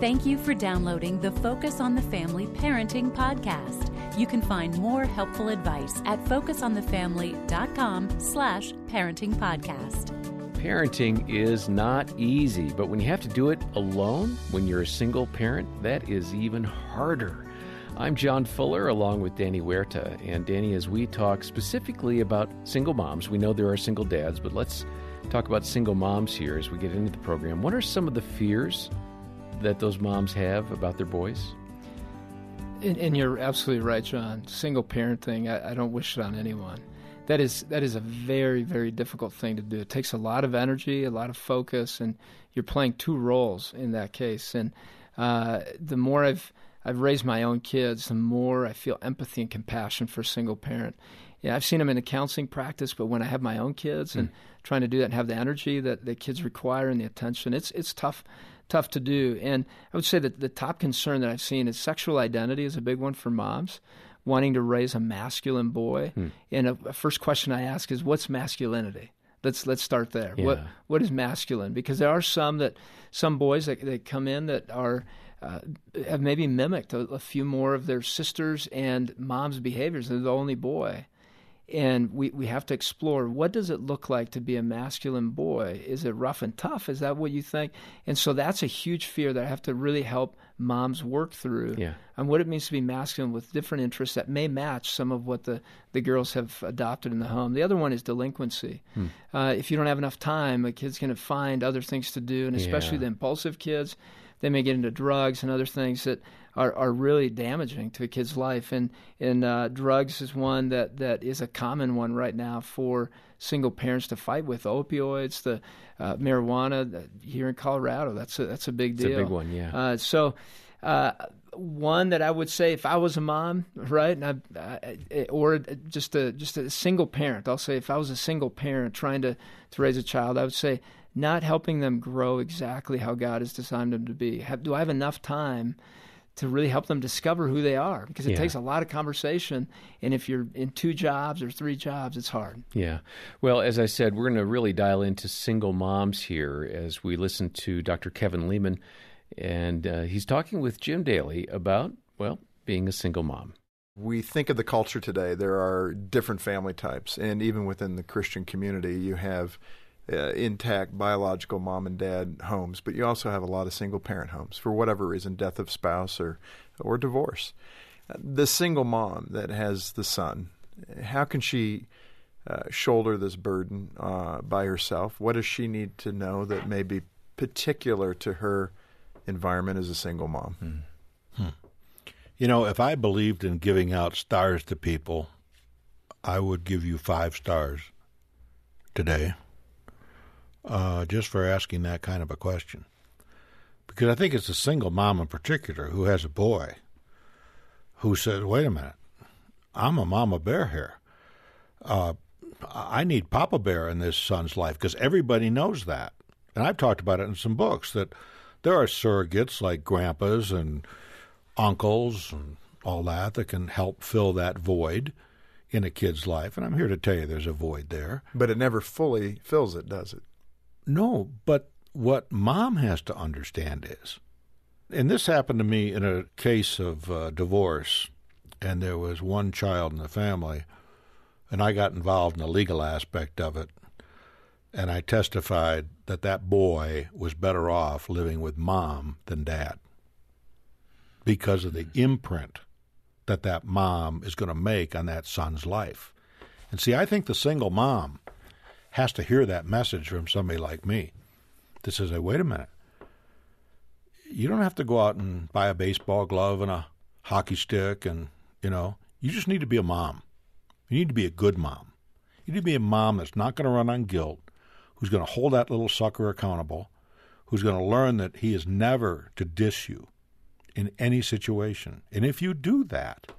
Thank you for downloading the Focus on the Family Parenting Podcast. You can find more helpful advice at focusonthefamily.com/parentingpodcast. Parenting is not easy, but when you have to do it alone, when you're a single parent, that is even harder. I'm John Fuller, along with Danny Huerta. And Danny, as we talk specifically about single moms, we know there are single dads, but let's talk about single moms here as we get into the program. What are some of the fears that those moms have about their boys? And you're absolutely right, John. Single parent thing, I don't wish it on anyone. That is a very, very difficult thing to do. It takes a lot of energy, a lot of focus, and you're playing two roles in that case. And the more I've raised my own kids, the more I feel empathy and compassion for a single parent. Yeah, I've seen them in a counseling practice, but when I have my own kids and trying to do that and have the energy that the kids require and the attention, it's tough to do. And I would say that the top concern that I've seen is sexual identity is a big one for moms, wanting to raise a masculine boy. And a first question I ask is, what's masculinity? Let's start there. Yeah. What is masculine? Because there are some boys that come in that are have maybe mimicked a few more of their sisters' and mom's behaviors. They're the only boy. And we have to explore, what does it look like to be a masculine boy? Is it rough and tough? Is that what you think? And so that's a huge fear that I have to really help moms work through on what it means to be masculine with different interests that may match some of what the girls have adopted in the home. The other one is delinquency. If you don't have enough time, a kid's going to find other things to do, and especially the impulsive kids. They may get into drugs and other things that are really damaging to a kid's life. And drugs is one that is a common one right now for single parents to fight with. Opioids, the marijuana here in Colorado, that's a big deal. It's a big one, yeah. So one that I would say if I was a mom, right, and or just a single parent, I'll say if I was a single parent trying to raise a child, I would say, not helping them grow exactly how God has designed them to be. Do I have enough time to really help them discover who they are? Because it takes a lot of conversation, and if you're in 2 jobs or 3 jobs, it's hard. Yeah. Well, as I said, we're going to really dial into single moms here as we listen to Dr. Kevin Leman, and he's talking with Jim Daly about, well, being a single mom. We think of the culture today, there are different family types, and even within the Christian community, you have intact biological mom and dad homes, but you also have a lot of single parent homes for whatever reason, death of spouse or divorce. The single mom that has the son, how can she shoulder this burden by herself? What does she need to know that may be particular to her environment as a single mom? You know, if I believed in giving out stars to people, I would give you 5 stars today. Just for asking that kind of a question. Because I think it's a single mom in particular who has a boy who says, wait a minute, I'm a mama bear here. I need Papa Bear in this son's life because everybody knows that. And I've talked about it in some books that there are surrogates like grandpas and uncles and all that can help fill that void in a kid's life. And I'm here to tell you there's a void there. But it never fully fills it, does it? No, but what mom has to understand is, and this happened to me in a case of divorce, and there was one child in the family, and I got involved in the legal aspect of it, and I testified that boy was better off living with mom than dad because of the imprint that mom is going to make on that son's life. And see, I think the single mom has to hear that message from somebody like me that says, hey, wait a minute, you don't have to go out and buy a baseball glove and a hockey stick and, you just need to be a mom. You need to be a good mom. You need to be a mom that's not going to run on guilt, who's going to hold that little sucker accountable, who's going to learn that he is never to diss you in any situation. And if you do that,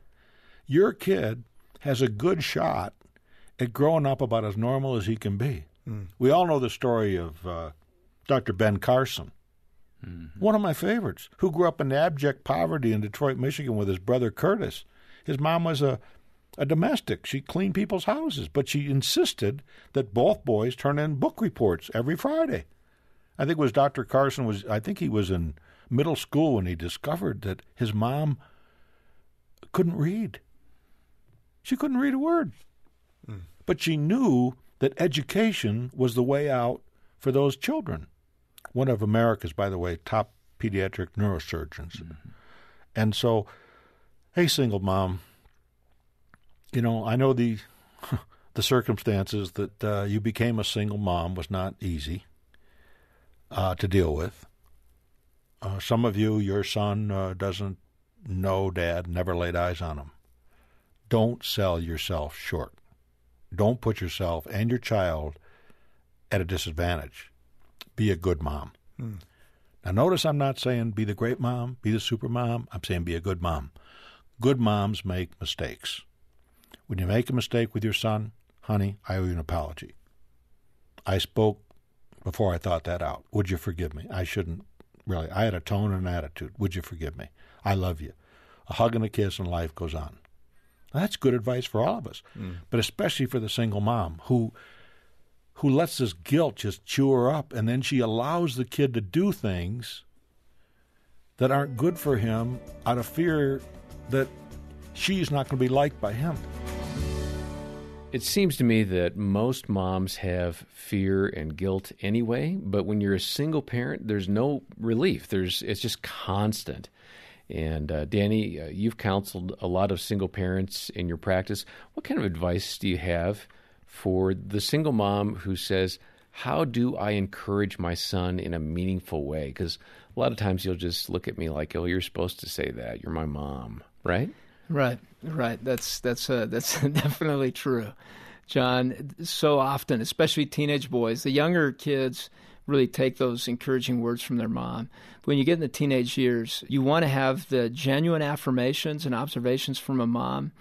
your kid has a good shot at growing up about as normal as he can be. We all know the story of Dr. Ben Carson, one of my favorites, who grew up in abject poverty in Detroit, Michigan with his brother Curtis. His mom was a domestic. She cleaned people's houses, but she insisted that both boys turn in book reports every Friday. I think he was in middle school when he discovered that his mom couldn't read. She couldn't read a word. Mm. But she knew that education was the way out for those children. One of America's, by the way, top pediatric neurosurgeons. Mm-hmm. And so, hey, single mom, you know, I know the circumstances that you became a single mom was not easy to deal with. Some of you, your son doesn't know Dad, never laid eyes on him. Don't sell yourself short. Don't put yourself and your child at a disadvantage. Be a good mom. Mm. Now, notice I'm not saying be the great mom, be the super mom. I'm saying be a good mom. Good moms make mistakes. When you make a mistake with your son, honey, I owe you an apology. I spoke before I thought that out. Would you forgive me? I shouldn't, really. I had a tone and an attitude. Would you forgive me? I love you. A hug and a kiss and life goes on. Now, that's good advice for all of us, but especially for the single mom who lets this guilt just chew her up, and then she allows the kid to do things that aren't good for him out of fear that she's not going to be liked by him. It seems to me that most moms have fear and guilt anyway, but when you're a single parent, there's no relief. It's just constant. And Danny, you've counseled a lot of single parents in your practice. What kind of advice do you have for the single mom who says, how do I encourage my son in a meaningful way? Because a lot of times you'll just look at me like, oh, you're supposed to say that. You're my mom, right? Right. That's definitely true, John. So often, especially teenage boys, the younger kids really take those encouraging words from their mom. But when you get in the teenage years, you want to have the genuine affirmations and observations from a mom,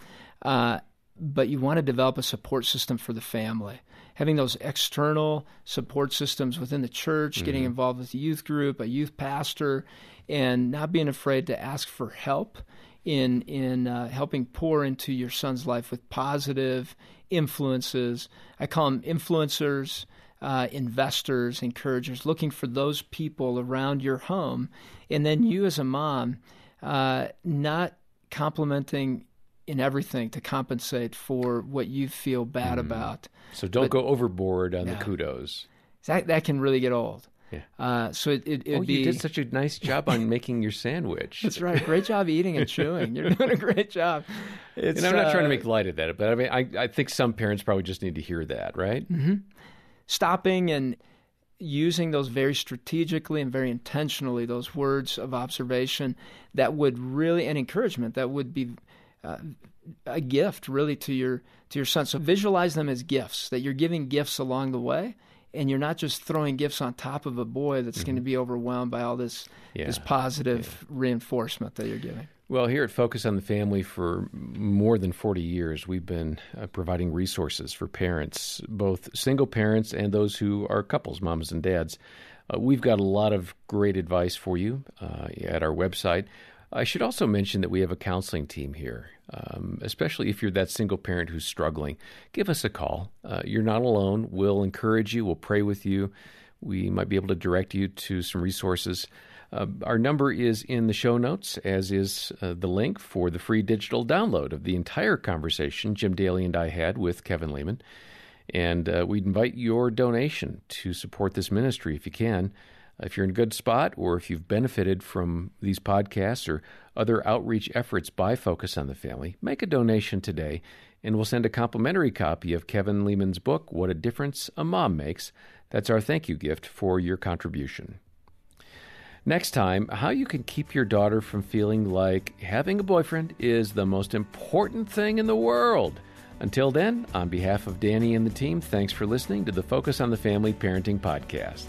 but you want to develop a support system for the family. Having those external support systems within the church, mm-hmm. getting involved with a youth group, a youth pastor, and not being afraid to ask for help in helping pour into your son's life with positive influences. I call them influencers, investors, encouragers, looking for those people around your home. And then you as a mom, not complimenting in everything to compensate for what you feel bad about. So don't go overboard on the kudos. That can really get old. Yeah. You did such a nice job on making your sandwich. That's right. Great job eating and chewing. You're doing a great job. And I'm not trying to make light of that, but I mean, I think some parents probably just need to hear that, right? Mm-hmm. Stopping and using those very strategically and very intentionally, those words of observation that would really, and encouragement, that would be a gift really to your son. So visualize them as gifts, that you're giving gifts along the way, and you're not just throwing gifts on top of a boy that's mm-hmm. going to be overwhelmed by all this positive reinforcement that you're giving. Well, here at Focus on the Family for more than 40 years, we've been providing resources for parents, both single parents and those who are couples, moms and dads. We've got a lot of great advice for you at our website. I should also mention that we have a counseling team here, especially if you're that single parent who's struggling. Give us a call. You're not alone. We'll encourage you. We'll pray with you. We might be able to direct you to some resources. Our number is in the show notes, as is the link for the free digital download of the entire conversation Jim Daly and I had with Kevin Leman. And we'd invite your donation to support this ministry if you can. If you're in a good spot or if you've benefited from these podcasts or other outreach efforts by Focus on the Family, make a donation today, and we'll send a complimentary copy of Kevin Leman's book, What a Difference a Mom Makes. That's our thank you gift for your contribution. Next time, how you can keep your daughter from feeling like having a boyfriend is the most important thing in the world. Until then, on behalf of Danny and the team, thanks for listening to the Focus on the Family Parenting Podcast.